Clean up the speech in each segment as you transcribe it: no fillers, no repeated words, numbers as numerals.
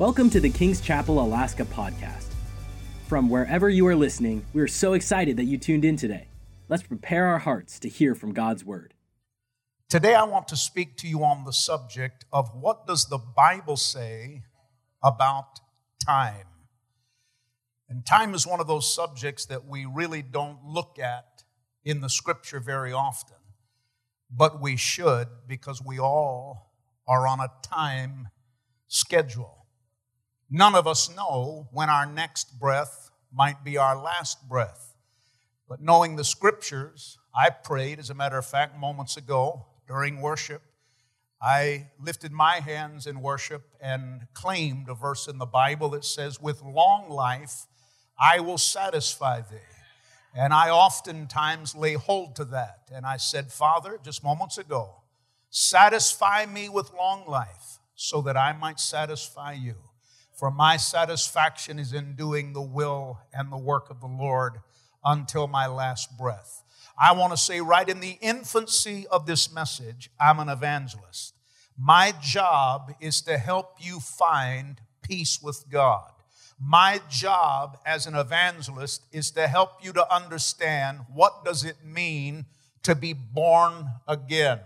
Welcome to the King's Chapel Alaska podcast. From wherever you are listening, we are so excited that you tuned in today. Let's prepare our hearts to hear from God's word. Today I want to speak to you on the subject of what does the Bible say about time? And time is one of those subjects that we really don't look at in the scripture very often, but we should, because we all are on a time schedule. None of us know when our next breath might be our last breath. But knowing the scriptures, I prayed, as a matter of fact, moments ago during worship, I lifted my hands in worship and claimed a verse in the Bible that says, "With long life, I will satisfy thee." And I oftentimes lay hold to that. And I said, Father, just moments ago, satisfy me with long life so that I might satisfy you. For my satisfaction is in doing the will and the work of the Lord until my last breath. I want to say right in the infancy of this message, I'm an evangelist. My job is to help you find peace with God. My job as an evangelist is to help you to understand what does it mean to be born again.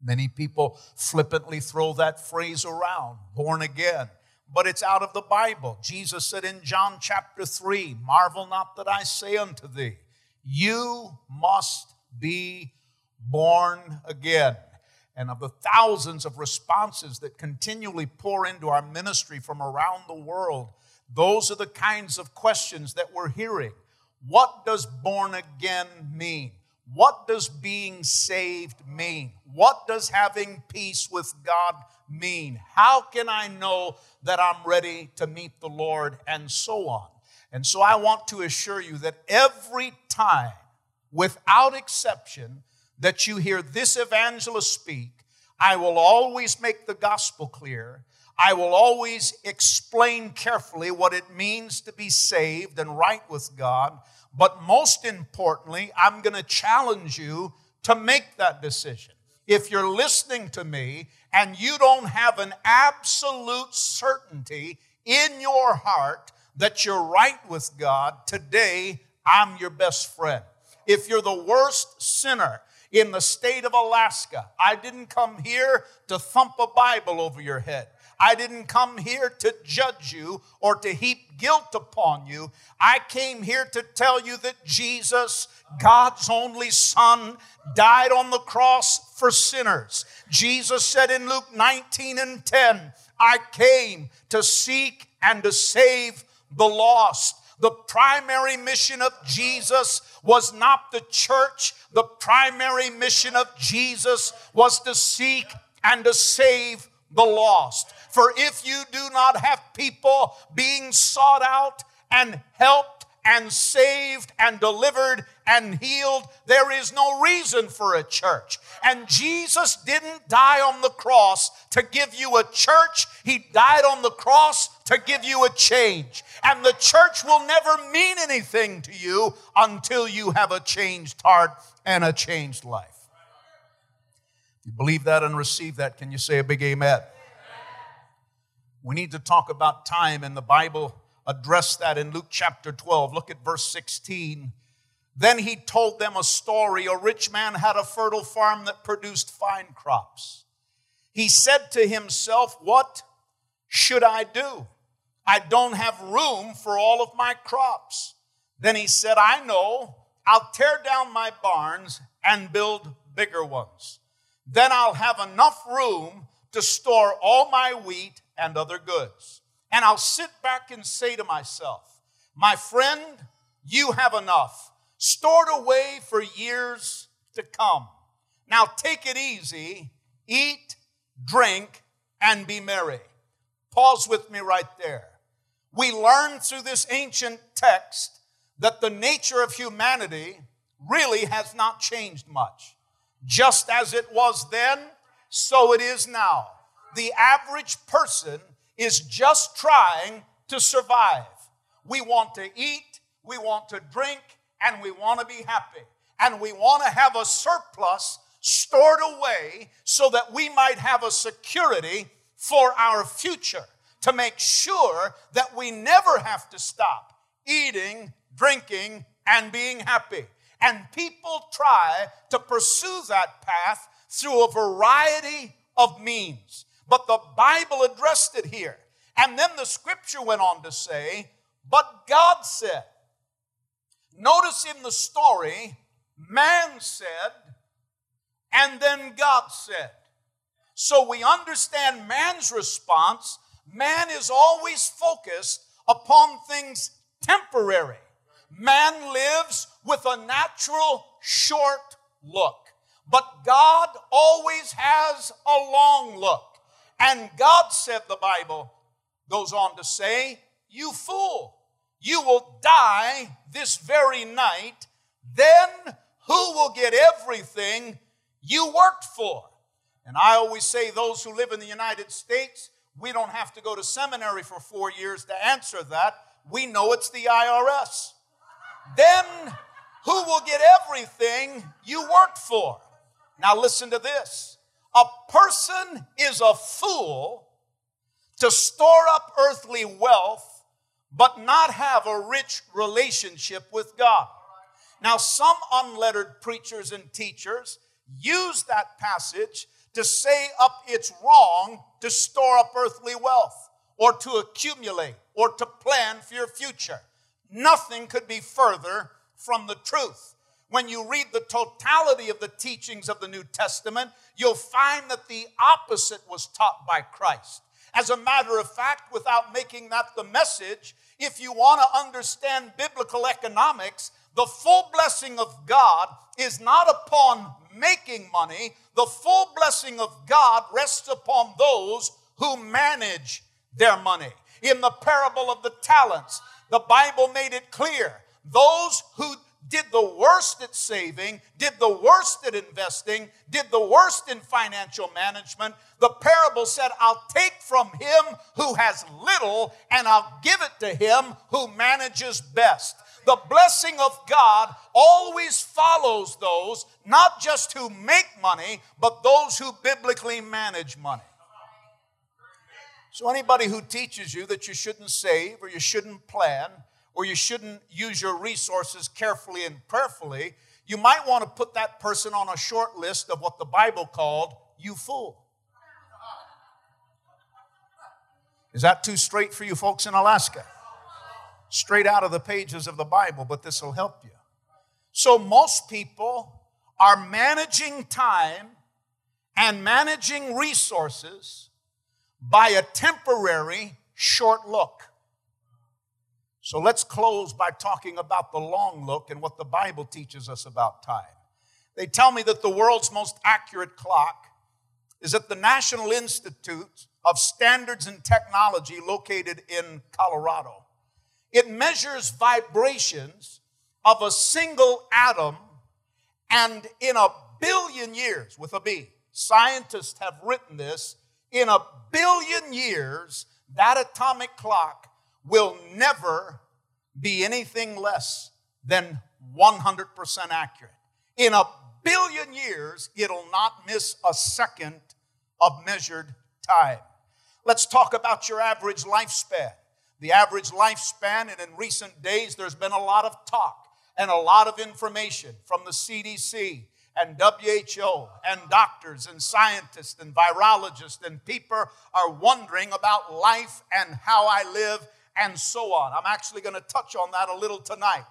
Many people flippantly throw that phrase around, born again. But it's out of the Bible. Jesus said in John chapter 3, "Marvel not that I say unto thee, you must be born again." And of the thousands of responses that continually pour into our ministry from around the world, those are the kinds of questions that we're hearing. What does born again mean? What does being saved mean? What does having peace with God mean? How can I know that I'm ready to meet the Lord, and so on? And so I want to assure you that every time, without exception, that you hear this evangelist speak, I will always make the gospel clear. I will always explain carefully what it means to be saved and right with God. But most importantly, I'm going to challenge you to make that decision. If you're listening to me and you don't have an absolute certainty in your heart that you're right with God, today I'm your best friend. If you're the worst sinner in the state of Alaska, I didn't come here to thump a Bible over your head. I didn't come here to judge you or to heap guilt upon you. I came here to tell you that Jesus, God's only Son, died on the cross for sinners. Jesus said in Luke 19:10, "I came to seek and to save the lost." The primary mission of Jesus was not the church. The primary mission of Jesus was to seek and to save the lost. For if you do not have people being sought out and helped and saved and delivered and healed, there is no reason for a church. And Jesus didn't die on the cross to give you a church. He died on the cross to give you a change. And the church will never mean anything to you until you have a changed heart and a changed life. You believe that and receive that. Can you say a big amen? Amen? We need to talk about time, and the Bible addressed that in Luke chapter 12. Look at verse 16. Then he told them a story. A rich man had a fertile farm that produced fine crops. He said to himself, "What should I do? I don't have room for all of my crops." Then he said, "I know. I'll tear down my barns and build bigger ones. Then I'll have enough room to store all my wheat and other goods. And I'll sit back and say to myself, 'My friend, you have enough, stored away for years to come. Now take it easy, eat, drink, and be merry.'" Pause with me right there. We learn through this ancient text that the nature of humanity really has not changed much. Just as it was then, so it is now. The average person is just trying to survive. We want to eat, we want to drink, and we want to be happy. And we want to have a surplus stored away so that we might have a security for our future. to make sure that we never have to stop eating, drinking, and being happy. And people try to pursue that path through a variety of means. But the Bible addressed it here. And then the scripture went on to say, but God said. Notice in the story, man said, and then God said. So we understand man's response. Man is always focused upon things temporary. Man lives with a natural short look. But God always has a long look. And God said, the Bible goes on to say, you fool, you will die this very night. Then who will get everything you worked for? And I always say, those who live in the United States, we don't have to go to seminary for 4 years to answer that. We know it's the IRS. Then who will get everything you worked for? Now listen to this. A person is a fool to store up earthly wealth but not have a rich relationship with God. Now some unlettered preachers and teachers use that passage to say it's wrong to store up earthly wealth or to accumulate or to plan for your future. Nothing could be further from the truth. When you read the totality of the teachings of the New Testament, you'll find that the opposite was taught by Christ. As a matter of fact, without making that the message, if you want to understand biblical economics, the full blessing of God is not upon making money. The full blessing of God rests upon those who manage their money. In the parable of the talents, the Bible made it clear. Those who did the worst at saving, did the worst at investing, did the worst in financial management. The parable said, I'll take from him who has little and I'll give it to him who manages best. The blessing of God always follows those, not just who make money, but those who biblically manage money. So anybody who teaches you that you shouldn't save or you shouldn't plan or you shouldn't use your resources carefully and prayerfully, you might want to put that person on a short list of what the Bible called, you fool. Is that too straight for you folks in Alaska? Straight out of the pages of the Bible, but this will help you. So most people are managing time and managing resources by a temporary short look. So let's close by talking about the long look and what the Bible teaches us about time. They tell me that the world's most accurate clock is at the National Institute of Standards and Technology located in Colorado. It measures vibrations of a single atom, and in a billion years, with a B, scientists have written this, in a billion years, that atomic clock will never be anything less than 100% accurate. In a billion years, it'll not miss a second of measured time. Let's talk about your average lifespan. The average lifespan, and in recent days, there's been a lot of talk and a lot of information from the CDC and WHO and doctors and scientists and virologists, and people are wondering about life and how I live and so on. I'm actually going to touch on that a little tonight.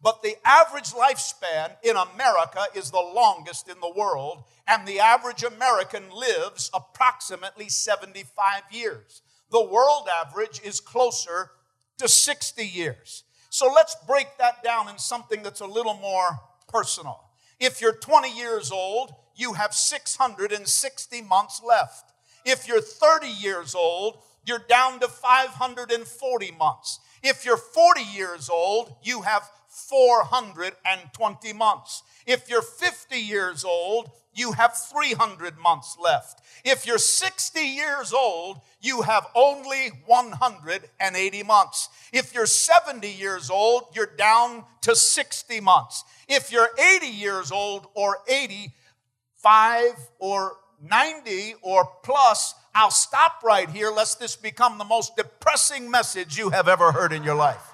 But the average lifespan in America is the longest in the world, and the average American lives approximately 75 years. The world average is closer to 60 years. So let's break that down in something that's a little more personal. If you're 20 years old, you have 660 months left. If you're 30 years old, you're down to 540 months. If you're 40 years old, you have 420 months. If you're 50 years old, you have 300 months left. If you're 60 years old, you have only 180 months. If you're 70 years old, you're down to 60 months. If you're 80 years old or 85 or 90 or plus, I'll stop right here lest this become the most depressing message you have ever heard in your life.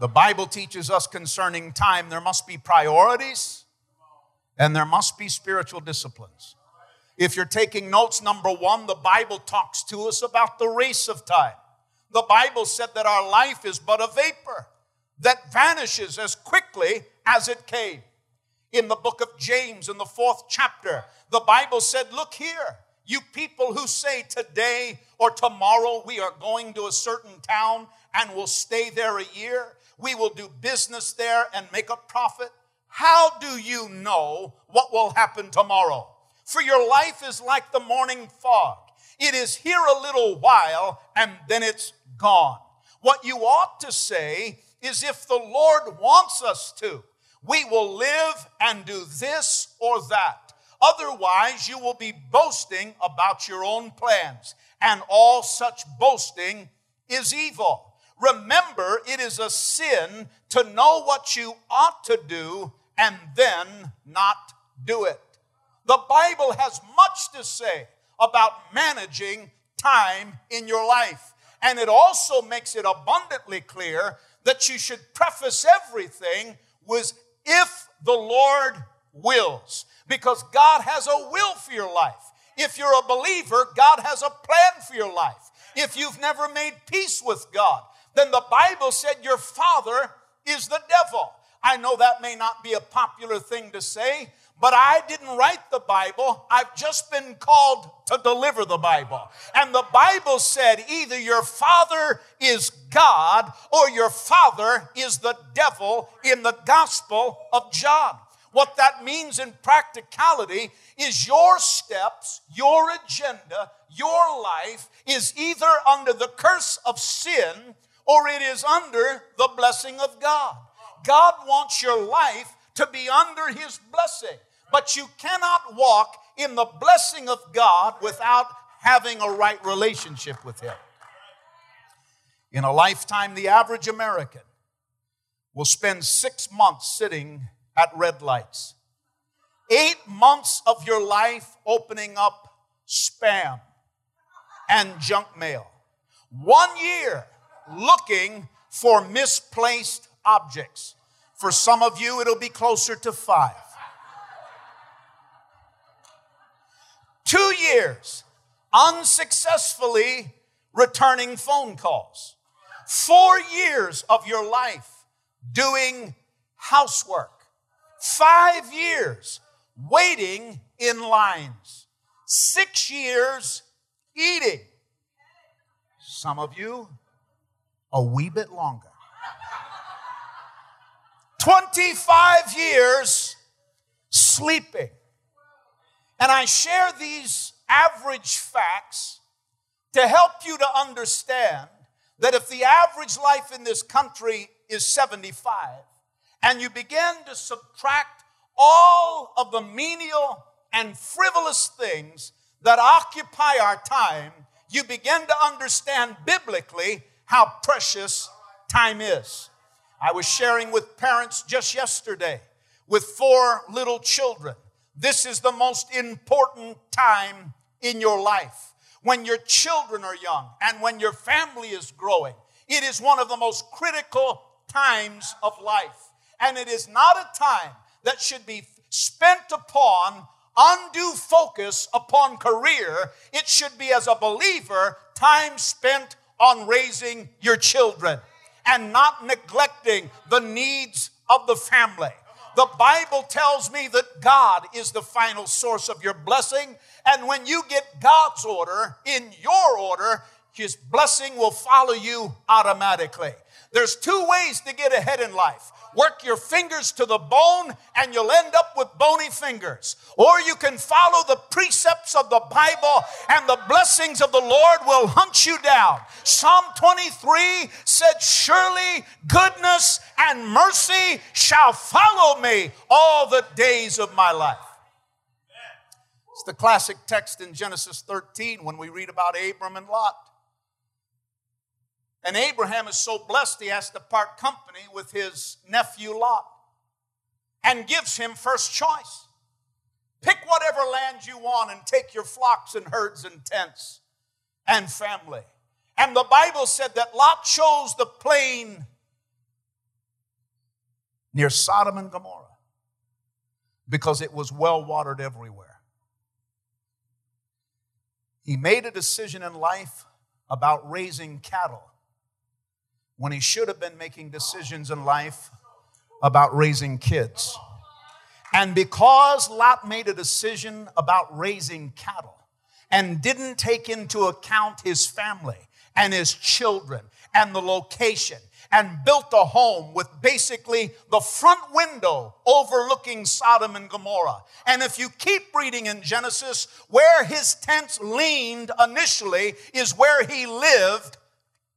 The Bible teaches us concerning time, there must be priorities and there must be spiritual disciplines. If you're taking notes, number one, the Bible talks to us about the race of time. The Bible said that our life is but a vapor that vanishes as quickly as it came. In the book of James, in the 4th chapter, the Bible said, look here, you people who say today or tomorrow we are going to a certain town and will stay there a year, we will do business there and make a profit. How do you know what will happen tomorrow? For your life is like the morning fog. It is here a little while and then it's gone. What you ought to say is, if the Lord wants us to, we will live and do this or that. Otherwise, you will be boasting about your own plans, and all such boasting is evil. Remember, it is a sin to know what you ought to do and then not do it. The Bible has much to say about managing time in your life, and it also makes it abundantly clear that you should preface everything with, if the Lord wills, because God has a will for your life. If you're a believer, God has a plan for your life. If you've never made peace with God, then the Bible said your father is the devil. I know that may not be a popular thing to say, but I didn't write the Bible. I've just been called to deliver the Bible. And the Bible said either your father is God or your father is the devil in the Gospel of John. What that means in practicality is your steps, your agenda, your life is either under the curse of sin or it is under the blessing of God. God wants your life to be under His blessing. But you cannot walk in the blessing of God without having a right relationship with Him. In a lifetime, the average American will spend 6 months sitting at red lights. 8 months of your life opening up spam and junk mail. 1 year looking for misplaced objects. For some of you, it'll be closer to 5. 2 years unsuccessfully returning phone calls. 4 years of your life doing housework. 5 years waiting in lines. 6 years eating. Some of you, a wee bit longer. 25 years sleeping. And I share these average facts to help you to understand that if the average life in this country is 75, and you begin to subtract all of the menial and frivolous things that occupy our time, you begin to understand biblically how precious time is. I was sharing with parents just yesterday with 4 little children. This is the most important time in your life. When your children are young and when your family is growing, it is one of the most critical times of life. And it is not a time that should be spent upon undue focus upon career. It should be, as a believer, time spent on raising your children and not neglecting the needs of the family. The Bible tells me that God is the final source of your blessing, and when you get God's order in your order, His blessing will follow you automatically. There's 2 ways to get ahead in life. Work your fingers to the bone and you'll end up with bony fingers. Or you can follow the precepts of the Bible and the blessings of the Lord will hunt you down. Psalm 23 said, surely goodness and mercy shall follow me all the days of my life. It's the classic text in Genesis 13 when we read about Abram and Lot. And Abraham is so blessed he has to part company with his nephew Lot and gives him first choice. Pick whatever land you want and take your flocks and herds and tents and family. And the Bible said that Lot chose the plain near Sodom and Gomorrah because it was well watered everywhere. He made a decision in life about raising cattle when he should have been making decisions in life about raising kids. And because Lot made a decision about raising cattle and didn't take into account his family and his children and the location, and built a home with basically the front window overlooking Sodom and Gomorrah. And if you keep reading in Genesis, where his tents leaned initially is where he lived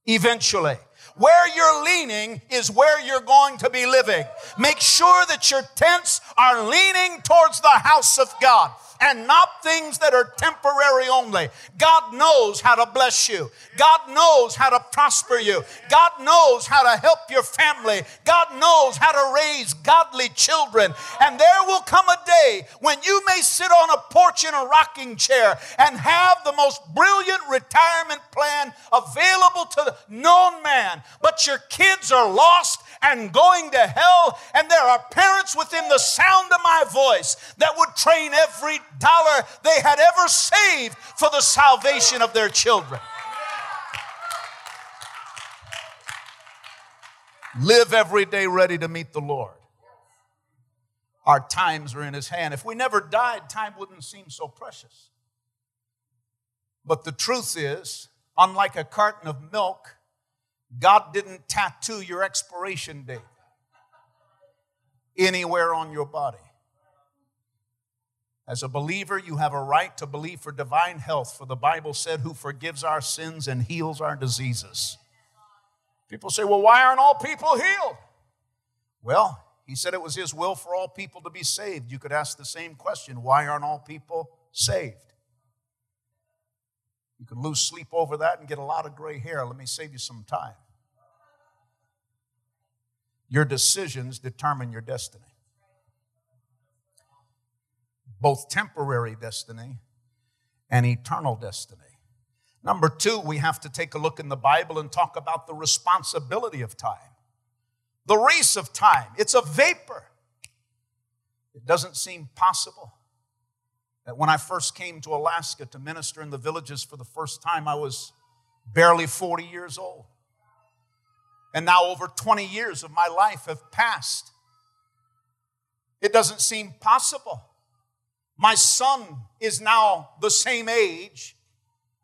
eventually. Where you're leaning is where you're going to be living. Make sure that your tents are leaning towards the house of God and not things that are temporary only. God knows how to bless you. God knows how to prosper you. God knows how to help your family. God knows how to raise godly children. And there will come a day when you may sit on a porch in a rocking chair and have the most brilliant retirement plan available to known man. But your kids are lost and going to hell, and there are parents within the sound of my voice that would train every dollar they had ever saved for the salvation of their children. Live every day ready to meet the Lord. Our times are in His hand. If we never died, time wouldn't seem so precious. But the truth is, unlike a carton of milk, God didn't tattoo your expiration date anywhere on your body. As a believer, you have a right to believe for divine health, for the Bible said, who forgives our sins and heals our diseases. People say, well, why aren't all people healed? Well, He said it was His will for all people to be saved. You could ask the same question, why aren't all people saved? You can lose sleep over that and get a lot of gray hair. Let me save you some time. Your decisions determine your destiny. Both temporary destiny and eternal destiny. Number two, we have to take a look in the Bible and talk about the responsibility of time. The race of time. It's a vapor. It doesn't seem possible. That when I first came to Alaska to minister in the villages for the first time, I was barely 40 years old. And now over 20 years of my life have passed. It doesn't seem possible. My son is now the same age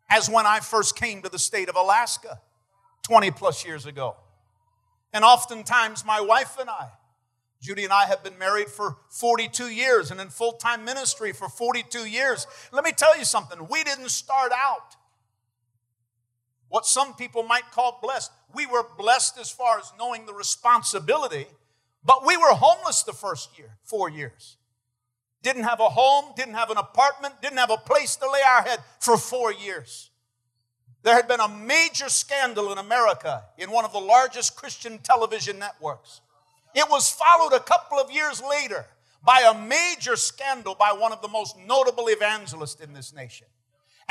as when I first came to the state of Alaska 20 plus years ago. And oftentimes my wife and I, Judy and I, have been married for 42 years and in full-time ministry for 42 years. Let me tell you something. We didn't start out what some people might call blessed. We were blessed as far as knowing the responsibility, but we were homeless the first year, 4 years. Didn't have a home, didn't have an apartment, didn't have a place to lay our head for 4 years. There had been a major scandal in America in one of the largest Christian television networks. It was followed a couple of years later by a major scandal by one of the most notable evangelists in this nation.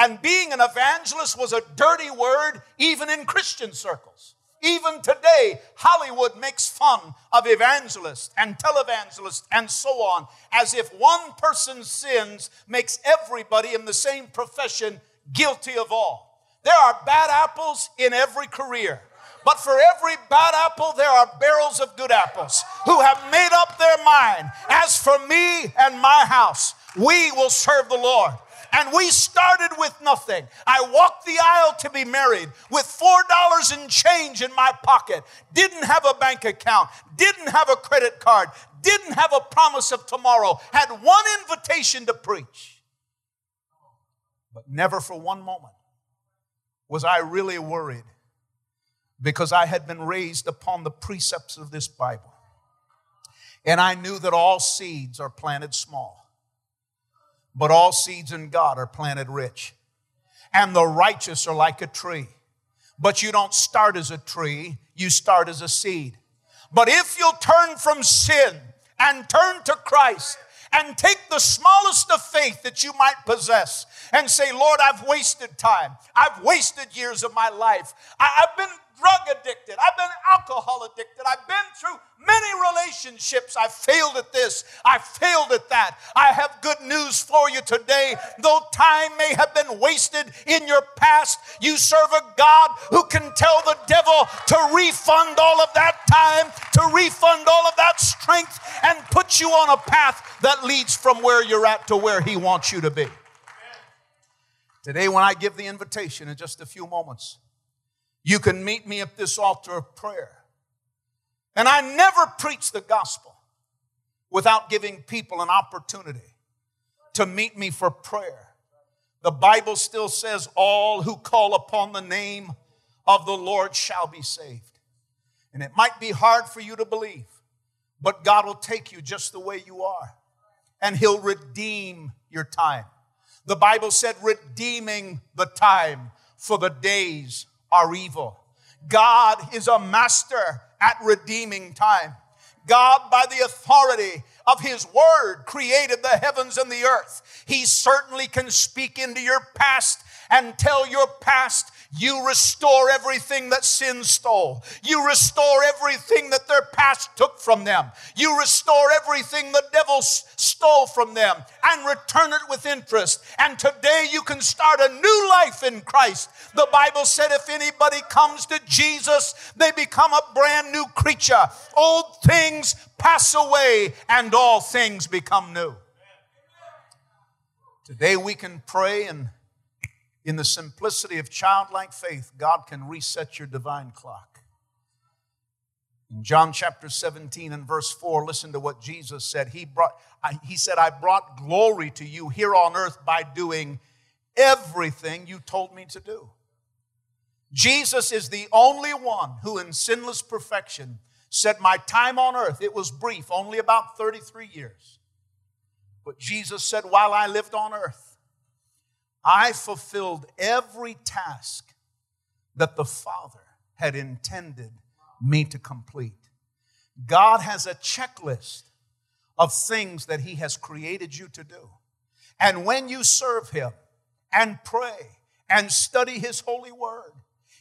And being an evangelist was a dirty word even in Christian circles. Even today, Hollywood makes fun of evangelists and televangelists and so on, as if one person's sins makes everybody in the same profession guilty of all. There are bad apples in every career. But for every bad apple, there are barrels of good apples who have made up their mind. As for me and my house, we will serve the Lord. And we started with nothing. I walked the aisle to be married with $4 in change in my pocket. Didn't have a bank account. Didn't have a credit card. Didn't have a promise of tomorrow. Had one invitation to preach. But never for one moment was I really worried, because I had been raised upon the precepts of this Bible. And I knew that all seeds are planted small, but all seeds in God are planted rich. And the righteous are like a tree. But you don't start as a tree, you start as a seed. But if you'll turn from sin and turn to Christ and take the smallest of faith that you might possess and say, Lord, I've wasted time. I've wasted years of my life. I've been drug addicted. I've been alcohol addicted. I've been through many relationships. I failed at this. I failed at that. I have good news for you today. Though time may have been wasted in your past, you serve a God who can tell the devil to refund all of that time, to refund all of that strength, and put you on a path that leads from where you're at to where he wants you to be. Today, when I give the invitation in just a few moments, you can meet me at this altar of prayer. And I never preach the gospel without giving people an opportunity to meet me for prayer. The Bible still says, all who call upon the name of the Lord shall be saved. And it might be hard for you to believe, but God will take you just the way you are, and he'll redeem your time. The Bible said, redeeming the time, for the days are evil. God is a master at redeeming time. God, by the authority of his word, created the heavens and the earth. He certainly can speak into your past and tell your past, you restore everything that sin stole. You restore everything that their past took from them. You restore everything the devil stole from them and return it with interest. And today you can start a new life in Christ. The Bible said if anybody comes to Jesus, they become a brand new creature. Old things pass away and all things become new. Today we can pray, and in the simplicity of childlike faith, God can reset your divine clock. In John chapter 17 and verse 4, listen to what Jesus said. He said, I brought glory to you here on earth by doing everything you told me to do. Jesus is the only one who in sinless perfection said, my time on earth, it was brief, only about 33 years. But Jesus said, while I lived on earth, I fulfilled every task that the Father had intended me to complete. God has a checklist of things that he has created you to do. And when you serve him and pray and study his holy word,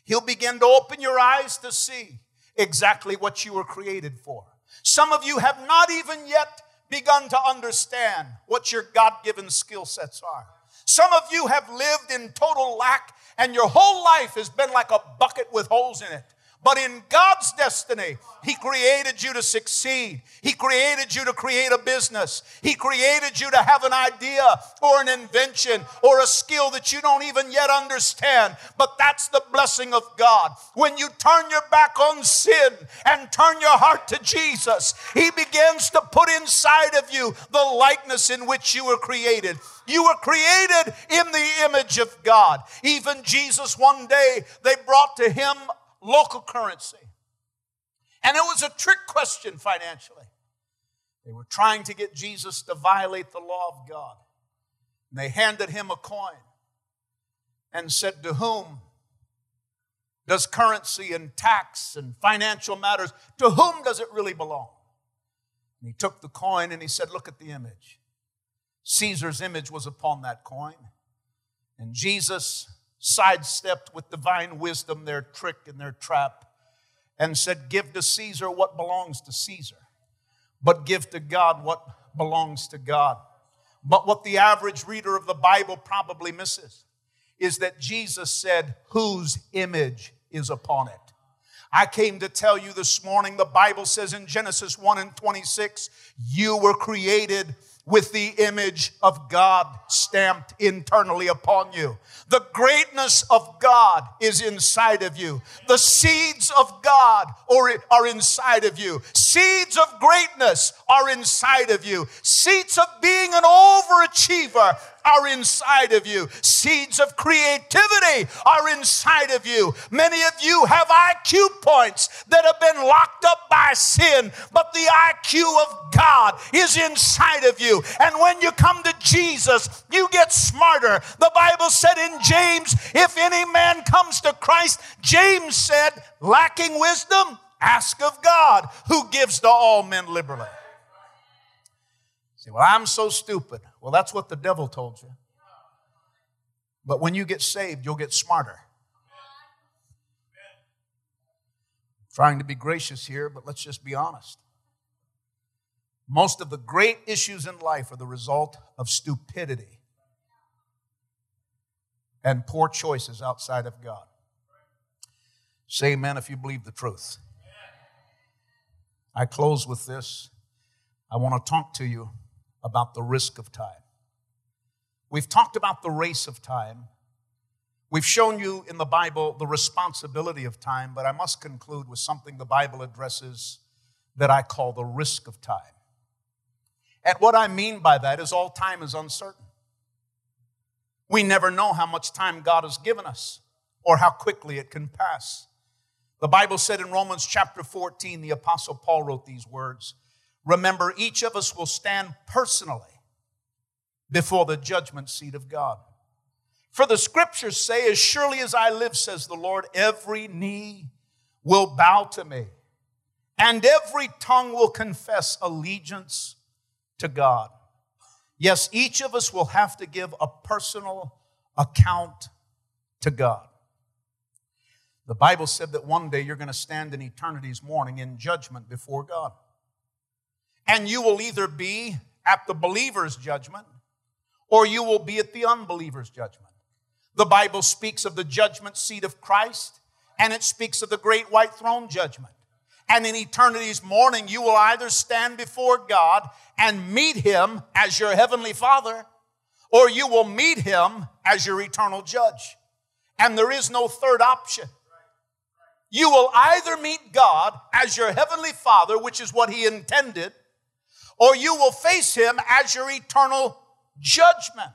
he'll begin to open your eyes to see exactly what you were created for. Some of you have not even yet begun to understand what your God-given skill sets are. Some of you have lived in total lack, and your whole life has been like a bucket with holes in it. But in God's destiny, he created you to succeed. He created you to create a business. He created you to have an idea or an invention or a skill that you don't even yet understand. But that's the blessing of God. When you turn your back on sin and turn your heart to Jesus, he begins to put inside of you the likeness in which you were created. You were created in the image of God. Even Jesus, one day, they brought to him local currency. And it was a trick question financially. They were trying to get Jesus to violate the law of God. And they handed him a coin and said, to whom does currency and tax and financial matters, to whom does it really belong? And he took the coin and he said, look at the image. Caesar's image was upon that coin. And Jesus sidestepped with divine wisdom their trick and their trap and said, give to Caesar what belongs to Caesar, but give to God what belongs to God. But what the average reader of the Bible probably misses is that Jesus said, whose image is upon it? I came to tell you this morning, the Bible says in Genesis 1 and 26, you were created with the image of God stamped internally upon you. The greatness of God is inside of you. The seeds of God are inside of you. Seeds of greatness are inside of you. Seeds of being an overachiever are inside of you. Seeds of creativity are inside of you. Many of you have IQ points that have been locked up by sin, but the IQ of God is inside of you. And when you come to Jesus, you get smarter. The Bible said in James, if any man comes to Christ, James said, lacking wisdom, ask of God, who gives to all men liberally. say, well, I'm so stupid. Well, that's what the devil told you. But when you get saved, you'll get smarter. I'm trying to be gracious here, but let's just be honest. Most of the great issues in life are the result of stupidity and poor choices outside of God. Say amen if you believe the truth. I close with this. I want to talk to you about the risk of time. We've talked about the race of time. We've shown you in the Bible the responsibility of time, but I must conclude with something the Bible addresses that I call the risk of time. And what I mean by that is all time is uncertain. We never know how much time God has given us or how quickly it can pass. The Bible said in Romans chapter 14, the Apostle Paul wrote these words, "Remember, each of us will stand personally before the judgment seat of God. For the scriptures say, as surely as I live, says the Lord, every knee will bow to me, and every tongue will confess allegiance to God." Yes, each of us will have to give a personal account to God. The Bible said that one day you're going to stand in eternity's morning in judgment before God. And you will either be at the believer's judgment, or you will be at the unbeliever's judgment. The Bible speaks of the judgment seat of Christ, and it speaks of the great white throne judgment. And in eternity's morning, you will either stand before God and meet Him as your heavenly Father, or you will meet Him as your eternal judge. And there is no third option. You will either meet God as your heavenly Father, which is what He intended, or you will face Him as your eternal judgment,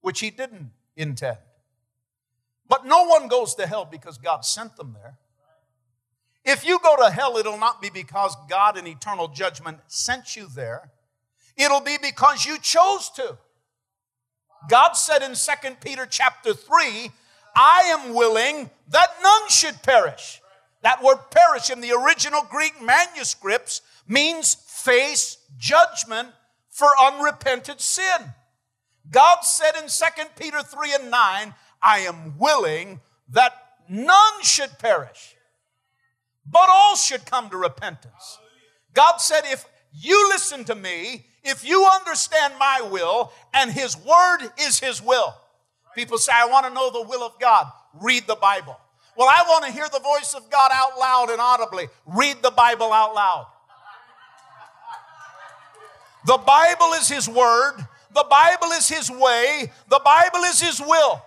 which He didn't intend. But no one goes to hell because God sent them there. If you go to hell, it'll not be because God in eternal judgment sent you there. It'll be because you chose to. God said in 2 Peter chapter 3, "I am willing that none should perish." That word perish in the original Greek manuscripts means face judgment for unrepented sin. God said in 2 Peter 3 and 9, "I am willing that none should perish, but all should come to repentance." God said, if you listen to me, if you understand my will, and His word is His will. People say, I want to know the will of God. Read the Bible. Well, I want to hear the voice of God out loud and audibly. Read the Bible out loud. The Bible is His word. The Bible is His way. The Bible is His will.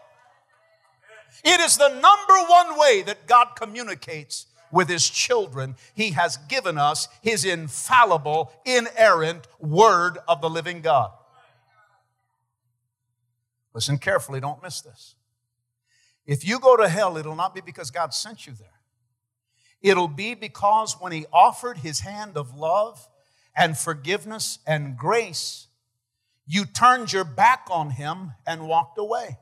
It is the number one way that God communicates with His children. He has given us His infallible, inerrant word of the living God. Listen carefully, don't miss this. If you go to hell, it'll not be because God sent you there. It'll be because when He offered His hand of love and forgiveness and grace, you turned your back on Him and walked away.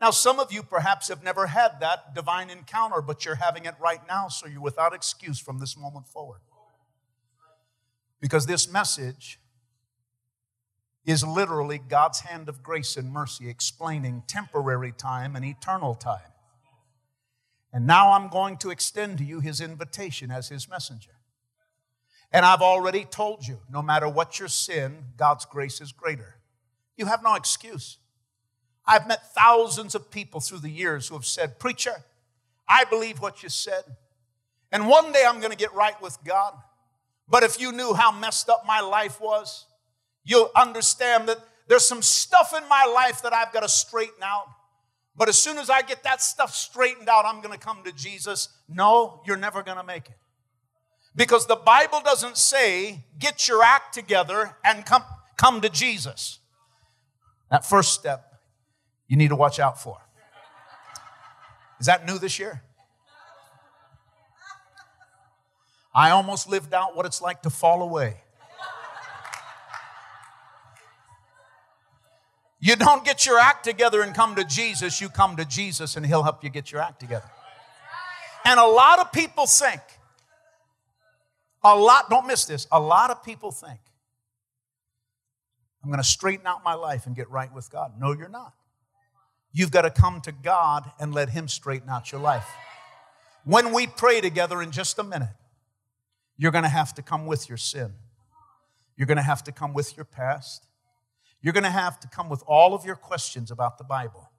Now, some of you perhaps have never had that divine encounter, but you're having it right now, so you're without excuse from this moment forward. Because this message is literally God's hand of grace and mercy explaining temporary time and eternal time. And now I'm going to extend to you His invitation as His messenger. And I've already told you, no matter what your sin, God's grace is greater. You have no excuse. I've met thousands of people through the years who have said, "Preacher, I believe what you said, and one day I'm going to get right with God. But if you knew how messed up my life was, you'll understand that there's some stuff in my life that I've got to straighten out. But as soon as I get that stuff straightened out, I'm going to come to Jesus." No, you're never going to make it. Because the Bible doesn't say, get your act together and come to Jesus. That first step, you need to watch out for. Is that new this year? I almost lived out what it's like to fall away. You don't get your act together and come to Jesus. You come to Jesus and He'll help you get your act together. And a lot of people think, don't miss this, a lot of people think I'm going to straighten out my life and get right with God. No, you're not. You've got to come to God and let Him straighten out your life. When we pray together in just a minute, you're going to have to come with your sin. You're going to have to come with your past. You're going to have to come with all of your questions about the Bible.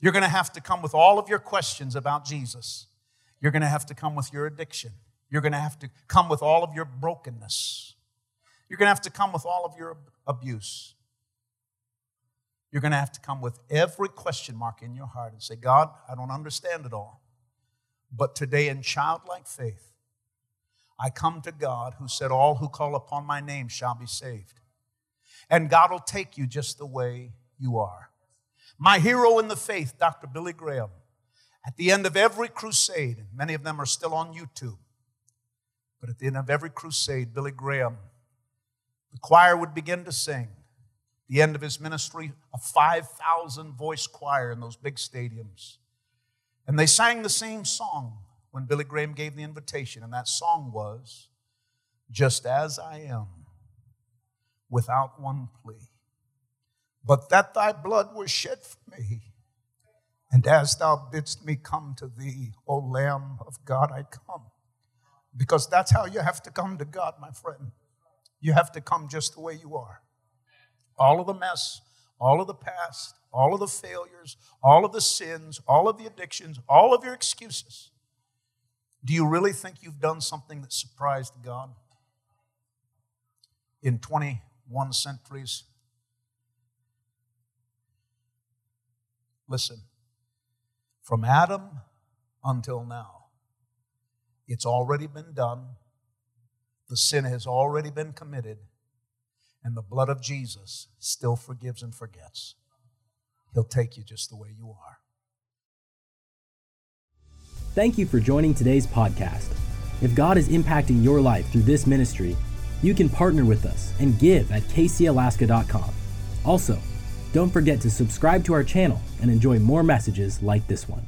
You're going to have to come with all of your questions about Jesus. You're going to have to come with your addiction. You're going to have to come with all of your brokenness. You're going to have to come with all of your abuse. You're going to have to come with every question mark in your heart and say, God, I don't understand it all. But today in childlike faith, I come to God who said, all who call upon my name shall be saved. And God will take you just the way you are. My hero in the faith, Dr. Billy Graham, at the end of every crusade, and many of them are still on YouTube, but at the end of every crusade, Billy Graham, the choir would begin to sing. At the end of his ministry, a 5,000-voice choir in those big stadiums. And they sang the same song when Billy Graham gave the invitation, and that song was, just as I am, without one plea. But that thy blood was shed for me, and as thou bidst me come to thee, O Lamb of God, I come. Because that's how you have to come to God, my friend. You have to come just the way you are. All of the mess, all of the past, all of the failures, all of the sins, all of the addictions, all of your excuses. Do you really think you've done something that surprised God? In 21 centuries, listen, from Adam until now, it's already been done. The sin has already been committed, and the blood of Jesus still forgives and forgets. He'll take you just the way you are. Thank you for joining today's podcast. If God is impacting your life through this ministry, you can partner with us and give at kcalaska.com. Also, don't forget to subscribe to our channel and enjoy more messages like this one.